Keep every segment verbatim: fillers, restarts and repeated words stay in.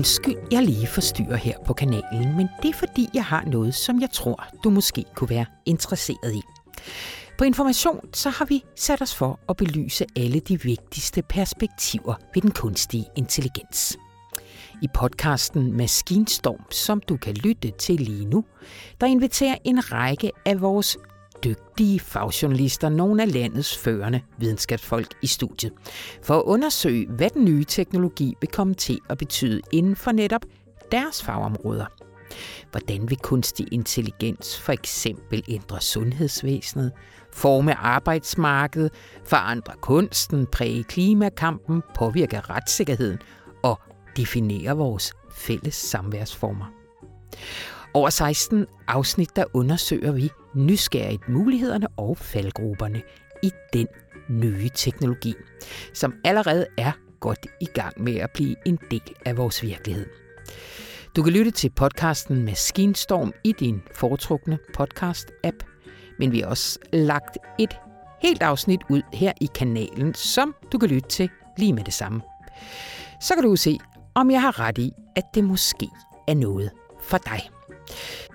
Undskyld, jeg lige forstyrrer her på kanalen, men det er fordi, jeg har noget, som jeg tror, du måske kunne være interesseret i. På Information så har vi sat os for at belyse alle de vigtigste perspektiver ved den kunstige intelligens. I podcasten Maskinstorm, som du kan lytte til lige nu, der inviterer en række af vores dygtige fagjournalister, nogle af landets førende videnskabsfolk i studiet, for at undersøge, hvad den nye teknologi vil komme til at betyde inden for netop deres fagområder. Hvordan vil kunstig intelligens for eksempel ændre sundhedsvæsenet, forme arbejdsmarkedet, forandre kunsten, præge klimakampen, påvirke retssikkerheden og definere vores fælles samværsformer? Over seksten afsnit, der undersøger vi nysgerrigt mulighederne og faldgruberne i den nye teknologi, som allerede er godt i gang med at blive en del af vores virkelighed. Du kan lytte til podcasten Maskinstorm i din foretrukne podcast-app, men vi har også lagt et helt afsnit ud her i kanalen, som du kan lytte til lige med det samme. Så kan du se, om jeg har ret i, at det måske er noget for dig.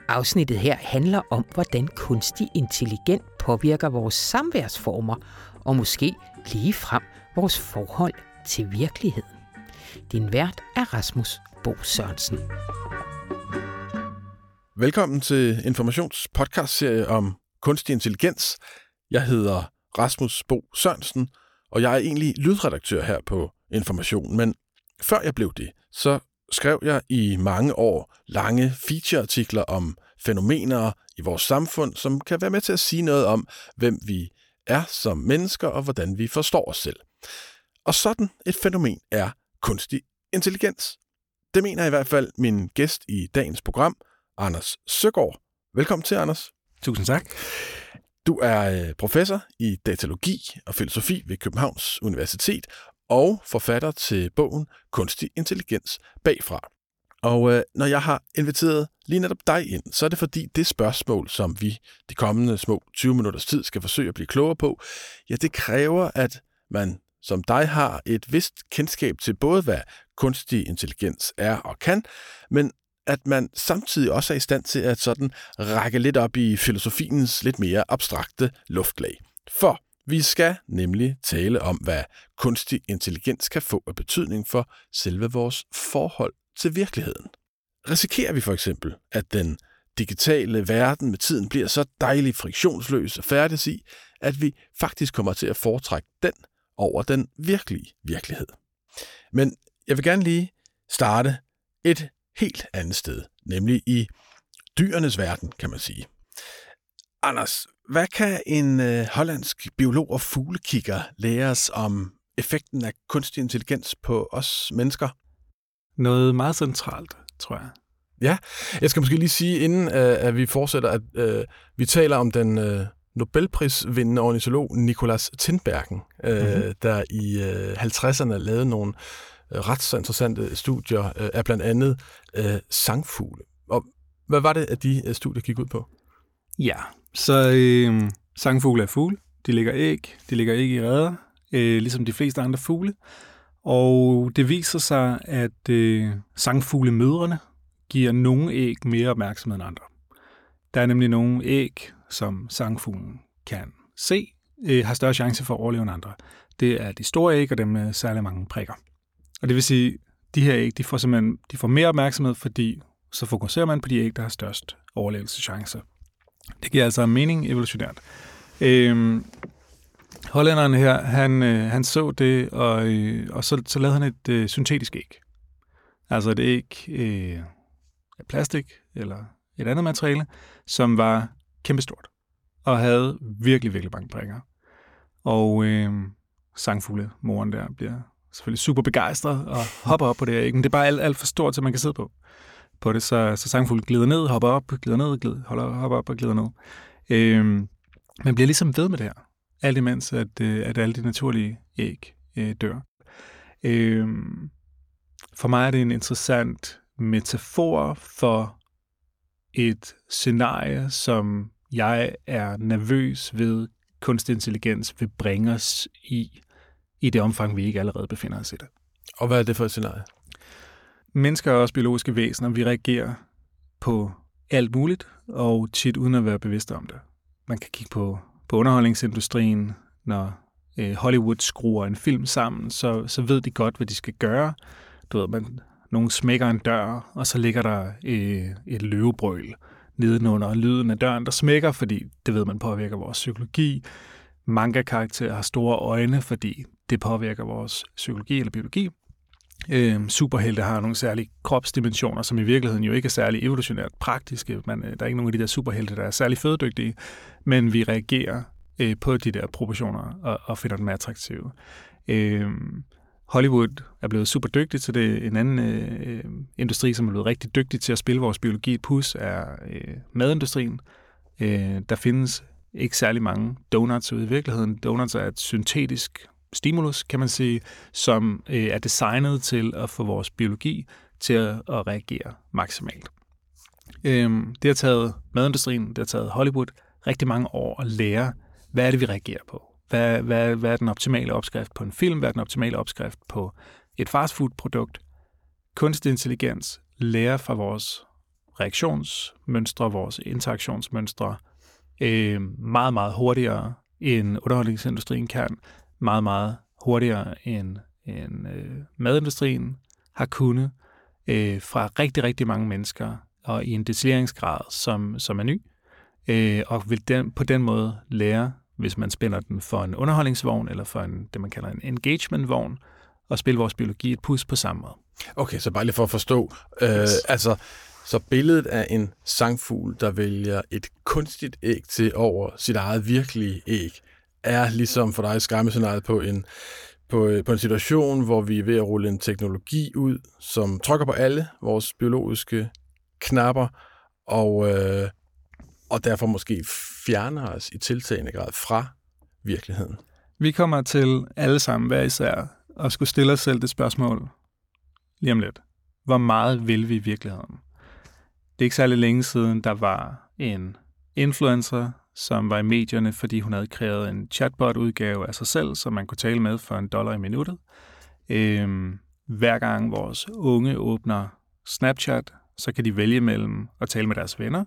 Afsnittet her handler om, hvordan kunstig intelligens påvirker vores samværsformer og måske ligefrem vores forhold til virkeligheden. Din vært er Rasmus Bo Sørensen. Velkommen til Informations podcastserie om kunstig intelligens. Jeg hedder Rasmus Bo Sørensen, og jeg er egentlig lydredaktør her på Information, men før jeg blev det, så skrev jeg i mange år lange featureartikler om fænomener i vores samfund, som kan være med til at sige noget om, hvem vi er som mennesker og hvordan vi forstår os selv. Og sådan et fænomen er kunstig intelligens. Det mener i hvert fald min gæst i dagens program, Anders Søgaard. Velkommen til, Anders. Tusind tak. Du er professor i datalogi og filosofi ved Københavns Universitet og forfatter til bogen Kunstig Intelligens bagfra. Og øh, når jeg har inviteret lige netop dig ind, så er det fordi det spørgsmål, som vi de kommende små tyve minutters tid skal forsøge at blive klogere på, ja, det kræver, at man som dig har et vist kendskab til både, hvad kunstig intelligens er og kan, men at man samtidig også er i stand til at sådan række lidt op i filosofiens lidt mere abstrakte luftlag. For vi skal nemlig tale om, hvad kunstig intelligens kan få af betydning for selve vores forhold til virkeligheden. Risikerer vi for eksempel, at den digitale verden med tiden bliver så dejlig friktionsløs og færdes i, at vi faktisk kommer til at foretrække den over den virkelige virkelighed? Men jeg vil gerne lige starte et helt andet sted, nemlig i dyrenes verden, kan man sige. Anders, hvad kan en øh, hollandsk biolog og fuglekikker lære os om effekten af kunstig intelligens på os mennesker? Noget meget centralt, tror jeg. Ja, jeg skal måske lige sige, inden øh, at vi fortsætter, at øh, vi taler om den øh, Nobelprisvindende ornitolog Nicolas Tinbergen, øh, mm-hmm. der i øh, halvtredserne lavede nogle øh, ret så interessante studier øh, af blandt andet øh, sangfugle. Og hvad var det, at de øh, studier gik ud på? Ja, så øh, sangfugle er fugle. De lægger æg. De lægger æg i reder, øh, ligesom de fleste andre fugle. Og det viser sig, at øh, sangfuglemødrene giver nogle æg mere opmærksomhed end andre. Der er nemlig nogle æg, som sangfuglen kan se, øh, har større chance for at overleve end andre. Det er de store æg og dem med særlig mange prikker. Og det vil sige, at de her æg de får, simpelthen, de får mere opmærksomhed, fordi så fokuserer man på de æg, der har størst overlevelseschancer. Det giver altså mening evolutionært. Øhm, Hollænderen her, han, øh, han så det, og, øh, og så, så lavede han et øh, syntetisk æg. Altså et æg øh, af plastik eller et andet materiale, som var kæmpestort og havde virkelig, virkelig mange prikker. Og øh, sangfuglemoren der bliver selvfølgelig super begejstret og hopper op på det her æg, men det er bare alt, alt for stort, så man kan sidde på. på det, så, så sangfuglen glider ned, hopper op, glider ned, glider, holder, hopper op og glider ned. Øhm, man bliver ligesom ved med det her, alt imens, at, at alle de naturlige æg øh, dør. Øhm, for mig er det en interessant metafor for et scenarie, som jeg er nervøs ved, kunstig intelligens vil bringe os i, i det omfang, vi ikke allerede befinder os i det. Og hvad er det for et scenarie? mennesker er også biologiske væsener. Vi reagerer på alt muligt, og tit uden at være bevidste om det. Man kan kigge på, på underholdningsindustrien, når øh, Hollywood skruer en film sammen, så, så ved de godt, hvad de skal gøre. Du ved, man, nogen smækker en dør, og så ligger der øh, et løvebrøl nedenunder lyden af døren, der smækker, fordi det ved man påvirker vores psykologi. Manga-karakterer har store øjne, fordi det påvirker vores psykologi eller biologi. Øh, superhelte har nogle særlige kropsdimensioner, som i virkeligheden jo ikke er særlig evolutionært praktiske. Man, der er ikke nogen af de der superhelte, der er særlig fødedygtige, men vi reagerer øh, på de der proportioner og, og finder dem attraktive. Øh, Hollywood er blevet super dygtig til det. En anden øh, industri, som er blevet rigtig dygtig til at spille vores biologi et pus, er øh, madindustrien. Øh, der findes ikke særlig mange donuts ude i virkeligheden. Donuts er et syntetisk stimulus, kan man sige, som øh, er designet til at få vores biologi til at, at reagere maksimalt. Øh, det har taget madindustrien, det har taget Hollywood rigtig mange år at lære, hvad er det, vi reagerer på? Hvad, hvad, hvad er den optimale opskrift på en film? Hvad er den optimale opskrift på et fastfoodprodukt? Kunstig intelligens lærer fra vores reaktionsmønstre, vores interaktionsmønstre øh, meget, meget hurtigere end underholdningsindustrien kan, meget, meget hurtigere end, end øh, madindustrien har kunnet øh, fra rigtig, rigtig mange mennesker og i en detaljeringsgrad, som, som er ny, øh, og vil den, på den måde lære, hvis man spænder den for en underholdningsvogn eller for en, det, man kalder en engagementvogn, og spille vores biologi et pus på samme måde. Okay, så bare lige for at forstå. Øh, yes. Altså, så billedet af en sangfugl, der vælger et kunstigt æg til over sit eget virkelige æg, er ligesom for dig skræmmescenariet på en, på, på en situation, hvor vi er ved at rulle en teknologi ud, som trykker på alle vores biologiske knapper, og, øh, og derfor måske fjerner os i tiltagende grad fra virkeligheden. Vi kommer til alle sammen hver især og skulle stille os selv det spørgsmål lige om lidt. Hvor meget vil vi i virkeligheden? Det er ikke særlig længe siden, der var en influencer, som var i medierne, fordi hun havde kreeret en chatbot-udgave af sig selv, som man kunne tale med for en dollar i minuttet. Øhm, hver gang vores unge åbner Snapchat, så kan de vælge mellem at tale med deres venner,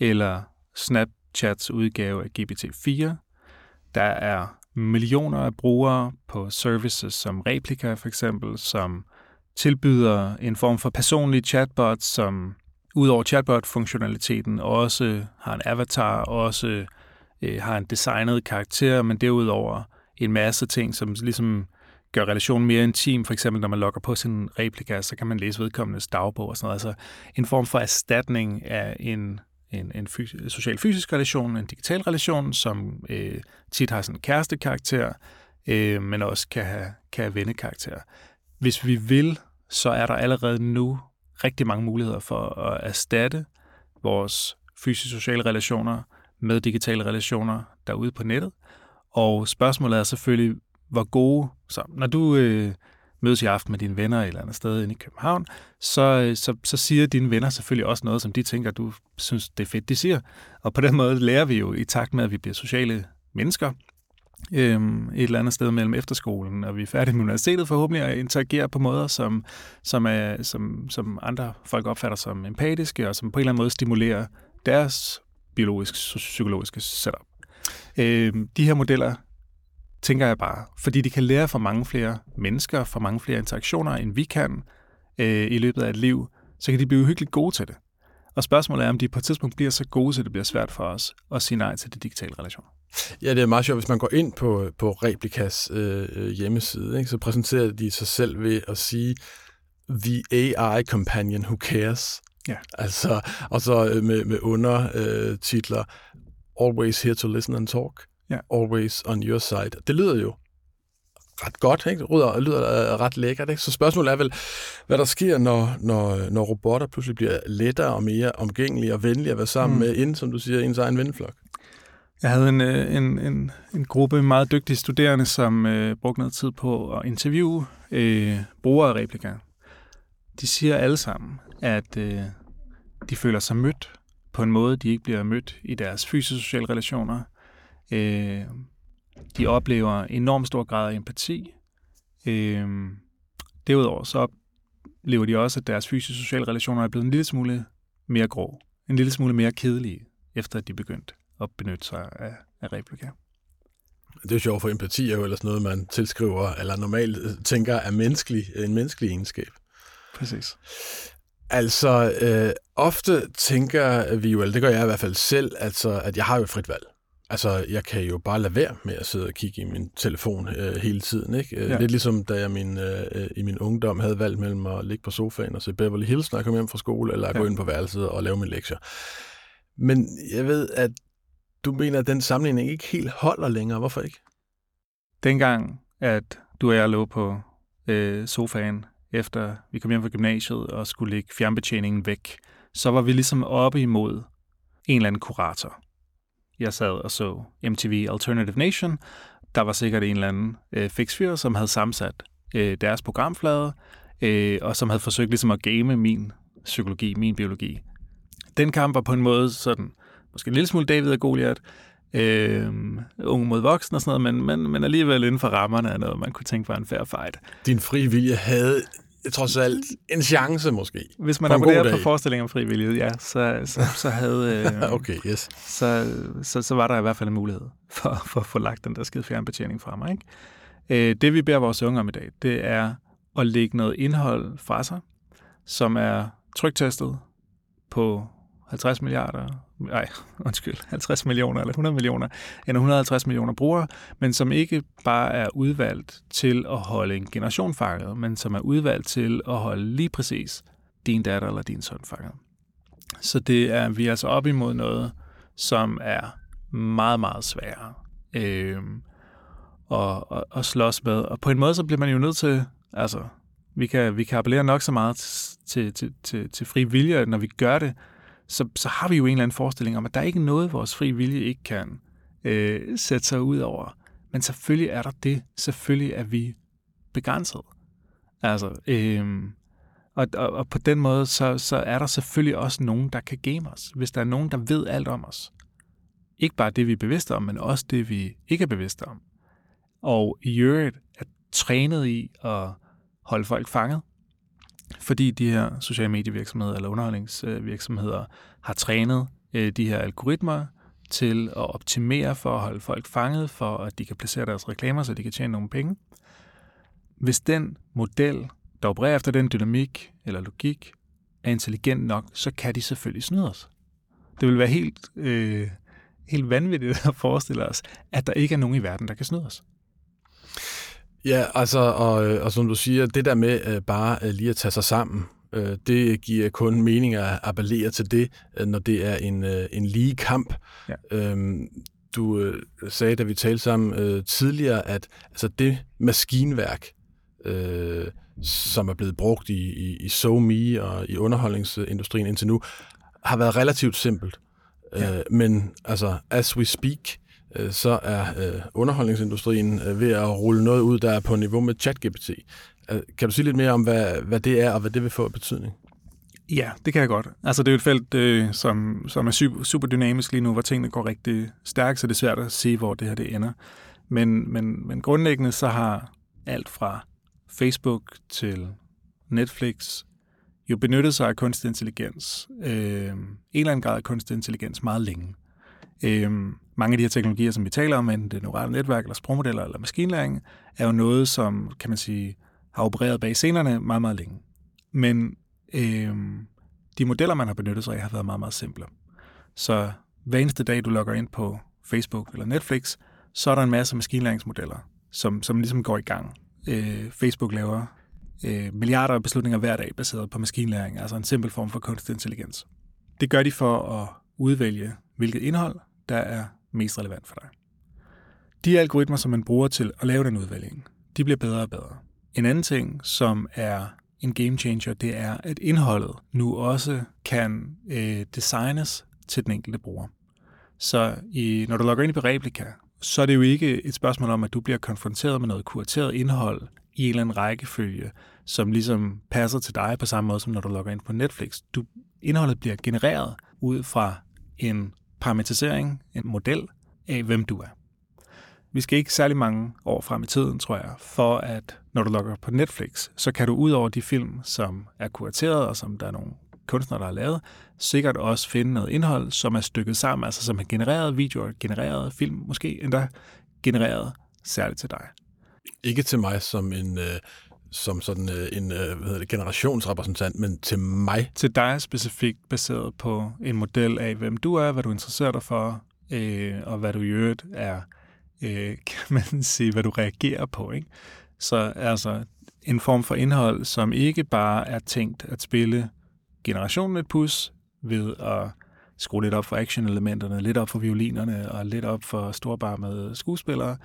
eller Snapchats udgave af G P T fire. Der er millioner af brugere på services som Replika for eksempel, som tilbyder en form for personlig chatbot, som udover chatbot-funktionaliteten også har en avatar, også øh, har en designet karakter, men derudover en masse ting, som ligesom gør relationen mere intim. For eksempel, når man logger på sin Replika, så kan man læse vedkommendes dagbog og sådan noget. Altså en form for erstatning af en, en, en fys- social-fysisk relation, en digital relation, som øh, tit har sådan en kærestekarakter, øh, men også kan have, kan have vennekarakter. Hvis vi vil, så er der allerede nu rigtig mange muligheder for at erstatte vores fysisk-sociale relationer med digitale relationer derude på nettet. Og spørgsmålet er selvfølgelig, hvor gode. Så når du øh, mødes i aften med dine venner et eller andet sted inde i København, så, så, så siger dine venner selvfølgelig også noget, som de tænker, du synes, det er fedt, de siger. Og på den måde lærer vi jo i takt med, at vi bliver sociale mennesker, Øhm, et eller andet sted mellem efterskolen, og vi er færdige med universitetet forhåbentlig, og interagerer på måder, som, som, er, som, som andre folk opfatter som empatiske, og som på en eller anden måde stimulerer deres biologisk-psykologiske setup. Øhm, de her modeller, tænker jeg bare, fordi de kan lære fra mange flere mennesker, fra mange flere interaktioner, end vi kan øh, i løbet af et liv, så kan de blive uhyggeligt gode til det. Og spørgsmålet er, om de på et tidspunkt bliver så gode, så det bliver svært for os at sige nej til de digitale relationer. Ja, det er meget sjovt. Hvis man går ind på, på Replikas øh, hjemmeside, ikke, så præsenterer de sig selv ved at sige, the A I companion who cares. Ja. Altså, og så med, med undertitler, always here to listen and talk, ja. Always on your side. Det lyder jo ret godt, ikke? Det lyder ret lækkert, ikke? Så spørgsmålet er vel, hvad der sker, når, når, når robotter pludselig bliver lettere og mere omgængelige og venlige at være sammen mm. med, inden, som du siger, ens egen venneflok. Jeg havde en, en, en, en gruppe meget dygtige studerende, som øh, brugte noget tid på at interviewe øh, brugere af Replika. De siger alle sammen, at øh, de føler sig mødt på en måde, de ikke bliver mødt i deres fysisk-sociale relationer. Øh, De oplever enormt stor grad af empati. Øhm, derudover så oplever de også, at deres fysiske og sociale relationer er blevet en lille smule mere grå, en lille smule mere kedelige, efter at de begyndte at benytte sig af, af replika. Det er jo sjovt, for empati er jo ellers noget, man tilskriver, eller normalt tænker er menneskelig, en menneskelig egenskab. Præcis. Altså, øh, ofte tænker vi jo, eller det gør jeg i hvert fald selv, altså, at jeg har jo frit valg. Altså, jeg kan jo bare lade være med at sidde og kigge i min telefon øh, hele tiden, ikke? Ja. Lidt ligesom, da jeg min, øh, i min ungdom havde valgt mellem at ligge på sofaen og se Beverly Hills, når jeg kom hjem fra skole, eller ja. Gå ind på værelset og lave mine lektier. Men jeg ved, at du mener, at den sammenligning ikke helt holder længere. Hvorfor ikke? Dengang, at du og jeg lå på øh, sofaen, efter vi kom hjem fra gymnasiet og skulle lægge fjernbetjeningen væk, så var vi ligesom oppe imod en eller anden kurator. Jeg sad og så M T V Alternative Nation. Der var sikkert en eller anden øh, fiksfyr, som havde sammensat øh, deres programflade, øh, og som havde forsøgt ligesom at game min psykologi, min biologi. Den kamp var på en måde sådan, måske en lille smule David og Goliat, Øh, unge mod voksne og sådan noget, men, men, men alligevel inden for rammerne er noget, man kunne tænke var en fair fight. Din frivillige havde trods alt en chance måske. Hvis man abonnerer på forestillingen om frivillighed, ja, så, så, så havde øh, okay, yes. så, så, så var der i hvert fald en mulighed for, for at få lagt den der skide fjernbetjening fra mig, ikke? Øh, det vi beder vores unge om i dag, det er at lægge noget indhold fra sig, som er tryktestet på halvtreds milliarder, nej, undskyld, halvtreds millioner eller hundrede millioner, eller hundrede og halvtreds millioner brugere, men som ikke bare er udvalgt til at holde en generation fanget, men som er udvalgt til at holde lige præcis din datter eller din søn fanget. Så det er, vi er altså op imod noget, som er meget, meget sværere øh, at, at, at slås med. Og på en måde, så bliver man jo nødt til, altså, vi kan, vi kan appellere nok så meget til, til, til, til fri vilje, når vi gør det, Så, så har vi jo en eller anden forestilling om, at der er ikke noget, vores fri vilje ikke kan øh, sætte sig ud over. Men selvfølgelig er der det. Selvfølgelig er vi begrænset. Altså, øh, og, og, og på den måde, så, så er der selvfølgelig også nogen, der kan game os. Hvis der er nogen, der ved alt om os. Ikke bare det, vi er bevidste om, men også det, vi ikke er bevidste om. Og i øvrigt er trænet i at holde folk fanget. Fordi de her sociale medievirksomheder eller underholdningsvirksomheder har trænet de her algoritmer til at optimere for at holde folk fanget, for at de kan placere deres reklamer, så de kan tjene nogle penge. Hvis den model, der opererer efter den dynamik eller logik, er intelligent nok, så kan de selvfølgelig snyde os. Det vil være helt, øh, helt vanvittigt at forestille os, at der ikke er nogen i verden, der kan snyde os. Ja, altså, og, og som du siger, det der med øh, bare øh, lige at tage sig sammen, øh, det giver kun mening at appellere til det, øh, når det er en, øh, en lige kamp. Ja. Øhm, du øh, sagde, da vi talte sammen øh, tidligere, at altså, det maskinværk, øh, som er blevet brugt i, i, i SoMe og i underholdningsindustrien indtil nu, har været relativt simpelt. Ja. Øh, men altså, as we speak, så er øh, underholdningsindustrien øh, ved at rulle noget ud, der er på niveau med chat G P T. Øh, kan du sige lidt mere om, hvad, hvad det er, og hvad det vil få af betydning? Ja, det kan jeg godt. Altså, det er jo et felt, øh, som, som er super, super dynamisk lige nu, hvor tingene går rigtig stærkt, så det er svært at se, hvor det her det ender. Men, men, men grundlæggende så har alt fra Facebook til Netflix jo benyttet sig af kunstig intelligens. Øh, en eller anden grad af kunstig intelligens meget længe. Øhm, mange af de her teknologier, som vi taler om, enten det neurale netværk, eller sprogmodeller, eller maskinlæring, er jo noget, som, kan man sige, har opereret bag scenerne meget, meget længe. Men øhm, de modeller, man har benyttet sig af, har været meget, meget simple. Så hver eneste dag, du logger ind på Facebook eller Netflix, så er der en masse maskinlæringsmodeller, som, som ligesom går i gang. Øh, Facebook laver øh, milliarder af beslutninger hver dag, baseret på maskinlæring, altså en simpel form for kunstig intelligens. Det gør de for at udvælge, hvilket indhold der er mest relevant for dig. De algoritmer, som man bruger til at lave den udvælgning, de bliver bedre og bedre. En anden ting, som er en game changer, det er, at indholdet nu også kan øh, designes til den enkelte bruger. Så i, når du logger ind på Replika, så er det jo ikke et spørgsmål om, at du bliver konfronteret med noget kurateret indhold i en eller anden rækkefølge, som ligesom passer til dig på samme måde, som når du logger ind på Netflix. Du, indholdet bliver genereret ud fra en parametrisering, en model af, hvem du er. Vi skal ikke særlig mange år frem i tiden, tror jeg, for at når du logger på Netflix, så kan du ud over de film, som er kurateret og som der er nogle kunstnere, der har lavet, sikkert også finde noget indhold, som er stykket sammen, altså som er genereret videoer, genereret film, måske endda genereret særligt til dig. Ikke til mig som en... Øh som sådan en hvad hedder det, generationsrepræsentant, men til mig. Til dig specifikt, baseret på en model af, hvem du er, hvad du interesserer dig for, øh, og hvad du i øvrigt er, øh, kan man sige, hvad du reagerer på, ikke? Så altså en form for indhold, som ikke bare er tænkt at spille generationen et pus ved at skrue lidt op for action-elementerne, lidt op for violinerne og lidt op for storbarmede skuespillere,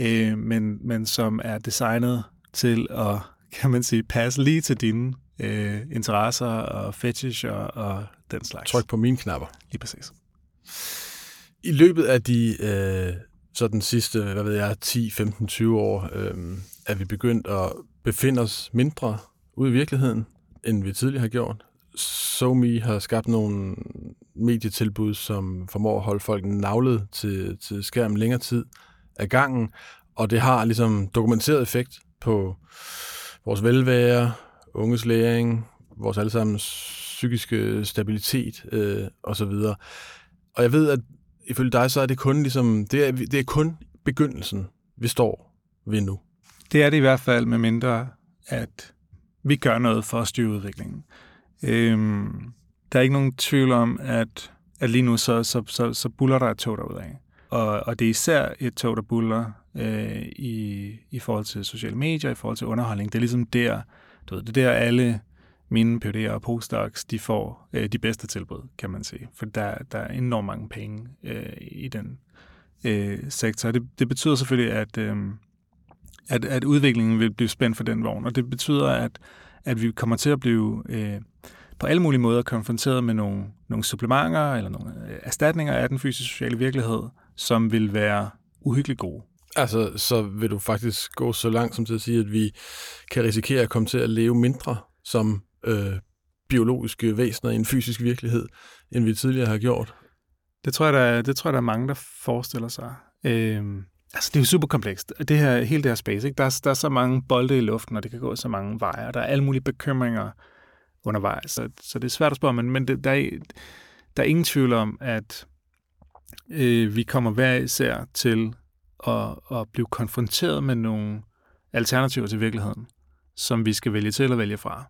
øh, men, men som er designet til at, kan man sige, passe lige til dine øh, interesser og fetisher og den slags. Tryk på mine knapper. Lige præcis. I løbet af de øh, så den sidste, hvad ved jeg, ti, femten, tyve år, øh, er vi begyndt at befinde os mindre ude i virkeligheden, end vi tidligere har gjort. SoMe har skabt nogle medietilbud, som formår at holde folk navlet til, til skærmen længere tid af gangen, og det har ligesom dokumenteret effekt på vores velvære, unges læring, vores allesammens psykiske stabilitet øh, og så videre. Og jeg ved, at ifølge dig, så er det kun ligesom det er, det er kun begyndelsen, vi står ved nu. Det er det i hvert fald, med mindre at vi gør noget for at styre udviklingen. Øhm, der er ikke nogen tvivl om, at, at lige nu så, så, så, så buller der et tog derudad. Og, og det er især et tog, der buller øh, i, i forhold til sociale medier, i forhold til underholdning. Det er ligesom der, du ved, det er der alle mine PhD'er og postdocs, de får øh, de bedste tilbud, kan man sige. For der, der er enormt mange penge øh, i den øh, sektor. Det, det betyder selvfølgelig, at, øh, at, at udviklingen vil blive spændt for den vogn, og det betyder, at, at vi kommer til at blive... Øh, på alle mulige måder konfronteret med nogle, nogle supplementer eller nogle erstatninger af den fysisk sociale virkelighed, som vil være uhyggeligt gode. Altså, så vil du faktisk gå så langt som til at sige, at vi kan risikere at komme til at leve mindre som øh, biologiske væsener i en fysisk virkelighed, end vi tidligere har gjort? Det tror jeg, der, det tror jeg, der er mange, der forestiller sig. Øh, altså, det er jo super komplekst. Det her, hele det her space, ikke? Der, der er så mange bolde i luften, og det kan gå så mange veje, der er alle mulige bekymringer undervejs. Så, så det er svært at spørge, men, men det, der, er, der er ingen tvivl om, at øh, vi kommer hver især til at, at blive konfronteret med nogle alternativer til virkeligheden, som vi skal vælge til og vælge fra.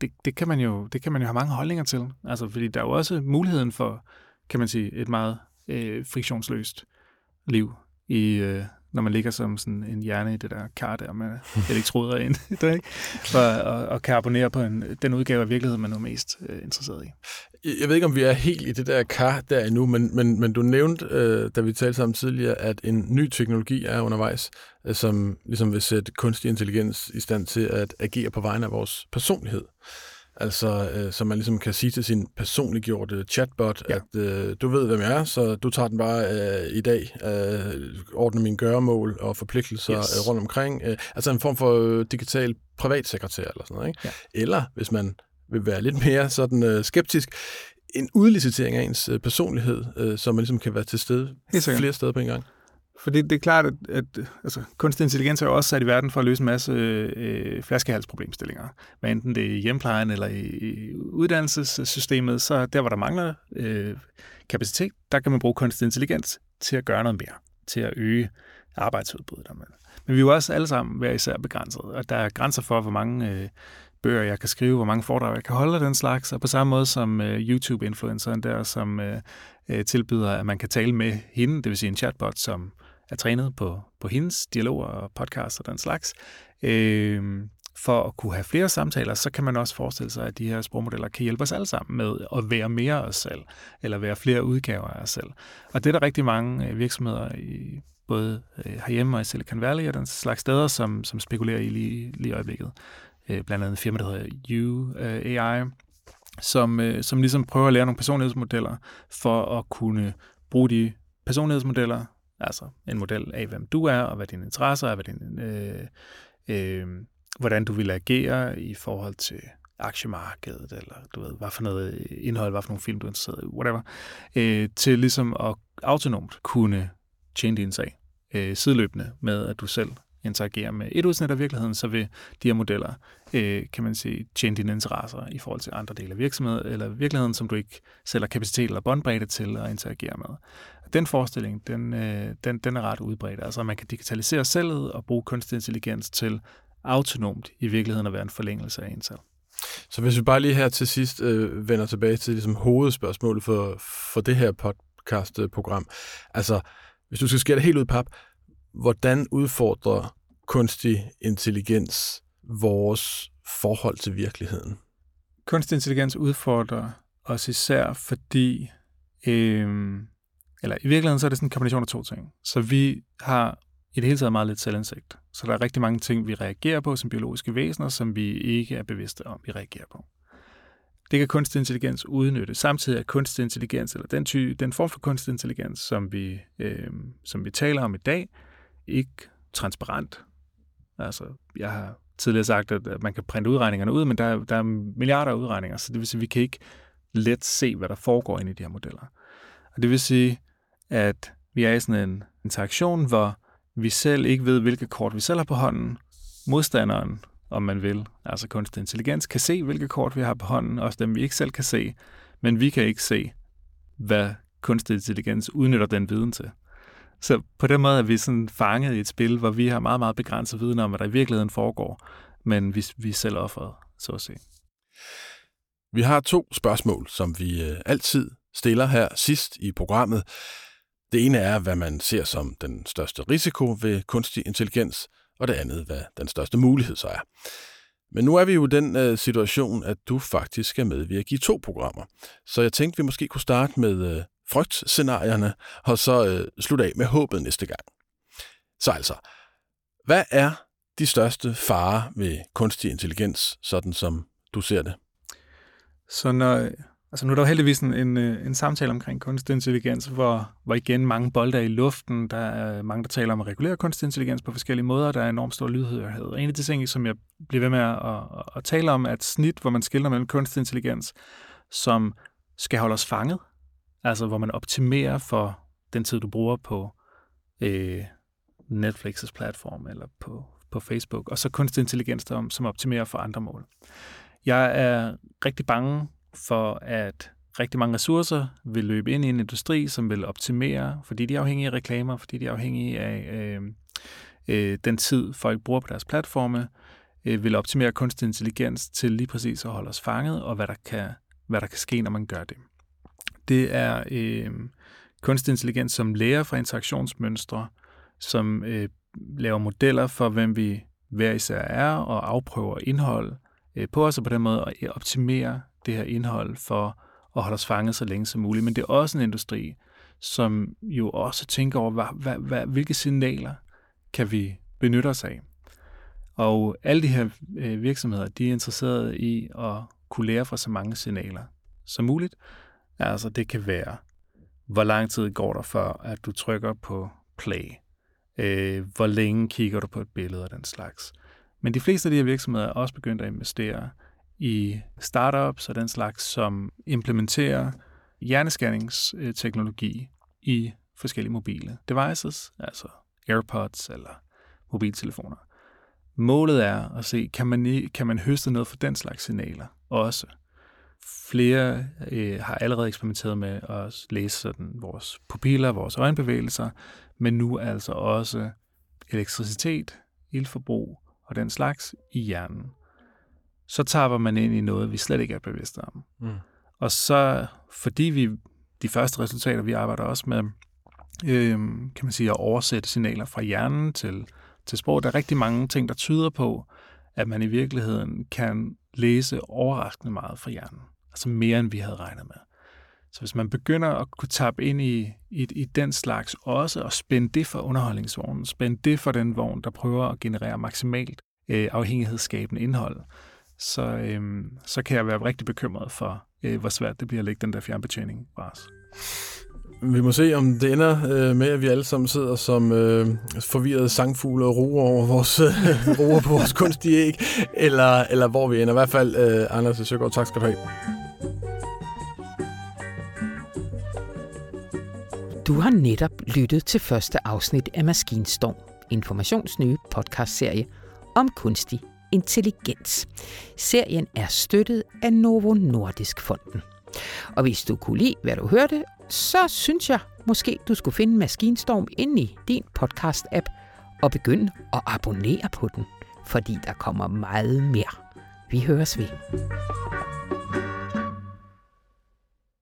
Det, det, kan man jo, det kan man jo have mange holdninger til, altså, fordi der er jo også muligheden for, kan man sige, et meget øh, friktionsløst liv i... Øh, når man ligger som sådan en hjerne i det der kar der med elektroder ind der, ikke? Og, og, og kan abonnere på en, den udgave af virkeligheden, man er mest øh, interesseret i. Jeg ved ikke, om vi er helt i det der kar der endnu, men, men, men du nævnte, øh, da vi talte sammen tidligere, at en ny teknologi er undervejs, øh, som ligesom vil sætte kunstig intelligens i stand til at agere på vegne af vores personlighed. Altså, øh, så man ligesom kan sige til sin personliggjorte chatbot, ja, at øh, du ved, hvem jeg er, så du tager den bare øh, i dag, øh, ordner mine gøremål og forpligtelser yes. øh, rundt omkring. Øh, altså en form for øh, digital privatsekretær eller sådan noget, ikke? Ja. Eller, hvis man vil være lidt mere sådan øh, skeptisk, en udlicitering af ens øh, personlighed, øh, så man ligesom kan være til stede flere steder på en gang. For det, det er klart, at, at altså, kunstig intelligens er jo også sat i verden for at løse en masse øh, flaskehalsproblemstillinger. Hvad enten det er i hjemplejen eller i, i uddannelsessystemet, så der, hvor der mangler øh, kapacitet, der kan man bruge kunstig intelligens til at gøre noget mere, til at øge arbejdsudbuddet. Men vi er jo også alle sammen hver især begrænset, og der er grænser for, hvor mange øh, bøger jeg kan skrive, hvor mange foredrag jeg kan holde den slags, og på samme måde som øh, YouTube-influenceren der, som øh, tilbyder, at man kan tale med hende, det vil sige en chatbot, som er trænet på, på hendes dialoger og podcasts og den slags. Øh, for at kunne have flere samtaler, så kan man også forestille sig, at de her sprogmodeller kan hjælpe os alle sammen med at være mere os selv, eller være flere udgaver af os selv. Og det er der rigtig mange virksomheder, i, både herhjemme og i Silicon Valley og den slags steder, som, som spekulerer i lige i øjeblikket. Øh, blandt andet en firma, der hedder U A I, som, øh, som ligesom prøver at lære nogle personlighedsmodeller for at kunne bruge de personlighedsmodeller, altså en model af, hvem du er, og hvad dine interesser er, hvad din, øh, øh, hvordan du vil agere i forhold til aktiemarkedet, eller du ved, hvad for noget indhold, hvad for nogle film, du er interesseret i, whatever, øh, til ligesom at autonomt kunne tjene din sag øh, sideløbende med, at du selv interagerer med et udsnit af virkeligheden, så vil de her modeller, øh, kan man sige, tjene dine interesser i forhold til andre dele af virksomheden eller virkeligheden, som du ikke selv har kapacitet eller båndbredde til at interagere med. Den forestilling, den, øh, den, den er ret udbredt. Altså, man kan digitalisere selvet og bruge kunstig intelligens til autonomt i virkeligheden at være en forlængelse af en selv. Så hvis vi bare lige her til sidst øh, vender tilbage til ligesom, hovedspørgsmålet for, for det her podcast-program. Altså, hvis du skal skære det helt ud i pap, hvordan udfordrer kunstig intelligens vores forhold til virkeligheden? Kunstig intelligens udfordrer os især, fordi... Øh, eller i virkeligheden så er det sådan en kombination af to ting. Så vi har i det hele taget meget lidt selvindsigt. Så der er rigtig mange ting, vi reagerer på som biologiske væsener, som vi ikke er bevidste om, vi reagerer på. Det kan kunstig intelligens udnytte. Samtidig er kunstig intelligens, eller den, ty, den form for kunstig intelligens, som vi, øh, som vi taler om i dag, ikke transparent. Altså, jeg har tidligere sagt, at man kan printe udregningerne ud, men der, der er milliarder af udregninger, så det vil sige, at vi kan ikke let se, hvad der foregår inde i de her modeller. Og det vil sige, at vi er i sådan en interaktion, hvor vi selv ikke ved, hvilke kort vi selv har på hånden. Modstanderen, om man vil, altså kunstig intelligens, kan se, hvilke kort vi har på hånden, også dem vi ikke selv kan se, men vi kan ikke se, hvad kunstig intelligens udnytter den viden til. Så på den måde er vi sådan fanget i et spil, hvor vi har meget, meget begrænset viden om, hvad der i virkeligheden foregår, men vi, vi er selv offeret, så at sige. Vi har to spørgsmål, som vi altid stiller her sidst i programmet. Det ene er, hvad man ser som den største risiko ved kunstig intelligens, og det andet, hvad den største mulighed så er. Men nu er vi jo i den øh, situation, at du faktisk skal medvirke i to programmer. Så jeg tænkte, vi måske kunne starte med øh, frygtscenarierne, og så øh, slutte af med håbet næste gang. Så altså, hvad er de største farer ved kunstig intelligens, sådan som du ser det? Så når... Altså nu er der jo heldigvis en, en, en samtale omkring kunstig intelligens, hvor, hvor igen mange bolder i luften. Der er mange, der taler om at regulere kunstig intelligens på forskellige måder. Der er enormt stor lydhørhed. Og en af de ting, som jeg bliver ved med at, at, at tale om, er et snit, hvor man skiller mellem kunstig intelligens, som skal holde os fanget. Altså hvor man optimerer for den tid, du bruger på øh, Netflix's platform eller på, på Facebook. Og så kunstig intelligens, der, som optimerer for andre mål. Jeg er rigtig bange for at rigtig mange ressourcer vil løbe ind i en industri, som vil optimere, fordi de er afhængige af reklamer, fordi de er afhængige af øh, øh, den tid, folk bruger på deres platforme, øh, vil optimere kunstig intelligens til lige præcis at holde os fanget, og hvad der kan, hvad der kan ske, når man gør det. Det er øh, kunstig intelligens, som lærer fra interaktionsmønstre, som øh, laver modeller for, hvem vi hver især er, og afprøver indhold øh, på os, og på den måde at optimere det her indhold for at holde os fanget så længe som muligt. Men det er også en industri, som jo også tænker over, hvad, hvad, hvad, hvilke signaler kan vi benytte os af. Og alle de her øh, virksomheder, de er interesserede i at kunne lære fra så mange signaler som muligt. Altså det kan være, hvor lang tid går der før, at du trykker på play. Øh, hvor længe kigger du på et billede og den slags. Men de fleste af de her virksomheder er også begyndt at investere i startups og den slags, som implementerer hjernescanningsteknologi i forskellige mobile devices, altså AirPods eller mobiltelefoner. Målet er at se, kan man, kan man høste noget fra den slags signaler også. Flere øh, har allerede eksperimenteret med at læse sådan vores pupiller, vores øjenbevægelser, men nu altså også elektricitet, ildforbrug og den slags i hjernen. Så taber man ind i noget, vi slet ikke er bevidste om. Mm. Og så, fordi vi, de første resultater, vi arbejder også med, øh, kan man sige, at oversætte signaler fra hjernen til, til sprog, der er rigtig mange ting, der tyder på, at man i virkeligheden kan læse overraskende meget fra hjernen. Altså mere, end vi havde regnet med. Så hvis man begynder at kunne tabe ind i, i, i den slags også, og spænde det for underholdningsvognen, spænde det for den vogn, der prøver at generere maksimalt øh, afhængighedsskabende indhold, Så, øhm, så kan jeg være rigtig bekymret for, øh, hvor svært det bliver at lægge den der fjernbetjening fra os. Vi må se, om det ender øh, med, at vi alle sammen sidder som øh, forvirrede sangfugle og roer over vores, roer på vores kunstige æg, eller, eller hvor vi ender. I hvert fald, øh, Anders Søgaard, tak skal du have. Du har netop lyttet til første afsnit af Maskinstorm, Informations nye podcastserie om kunstig intelligens. Serien er støttet af Novo Nordisk Fonden. Og hvis du kunne lide, hvad du hørte, så synes jeg måske, du skulle finde Maskinstorm inde i din podcast-app og begynde at abonnere på den, fordi der kommer meget mere. Vi høres ved.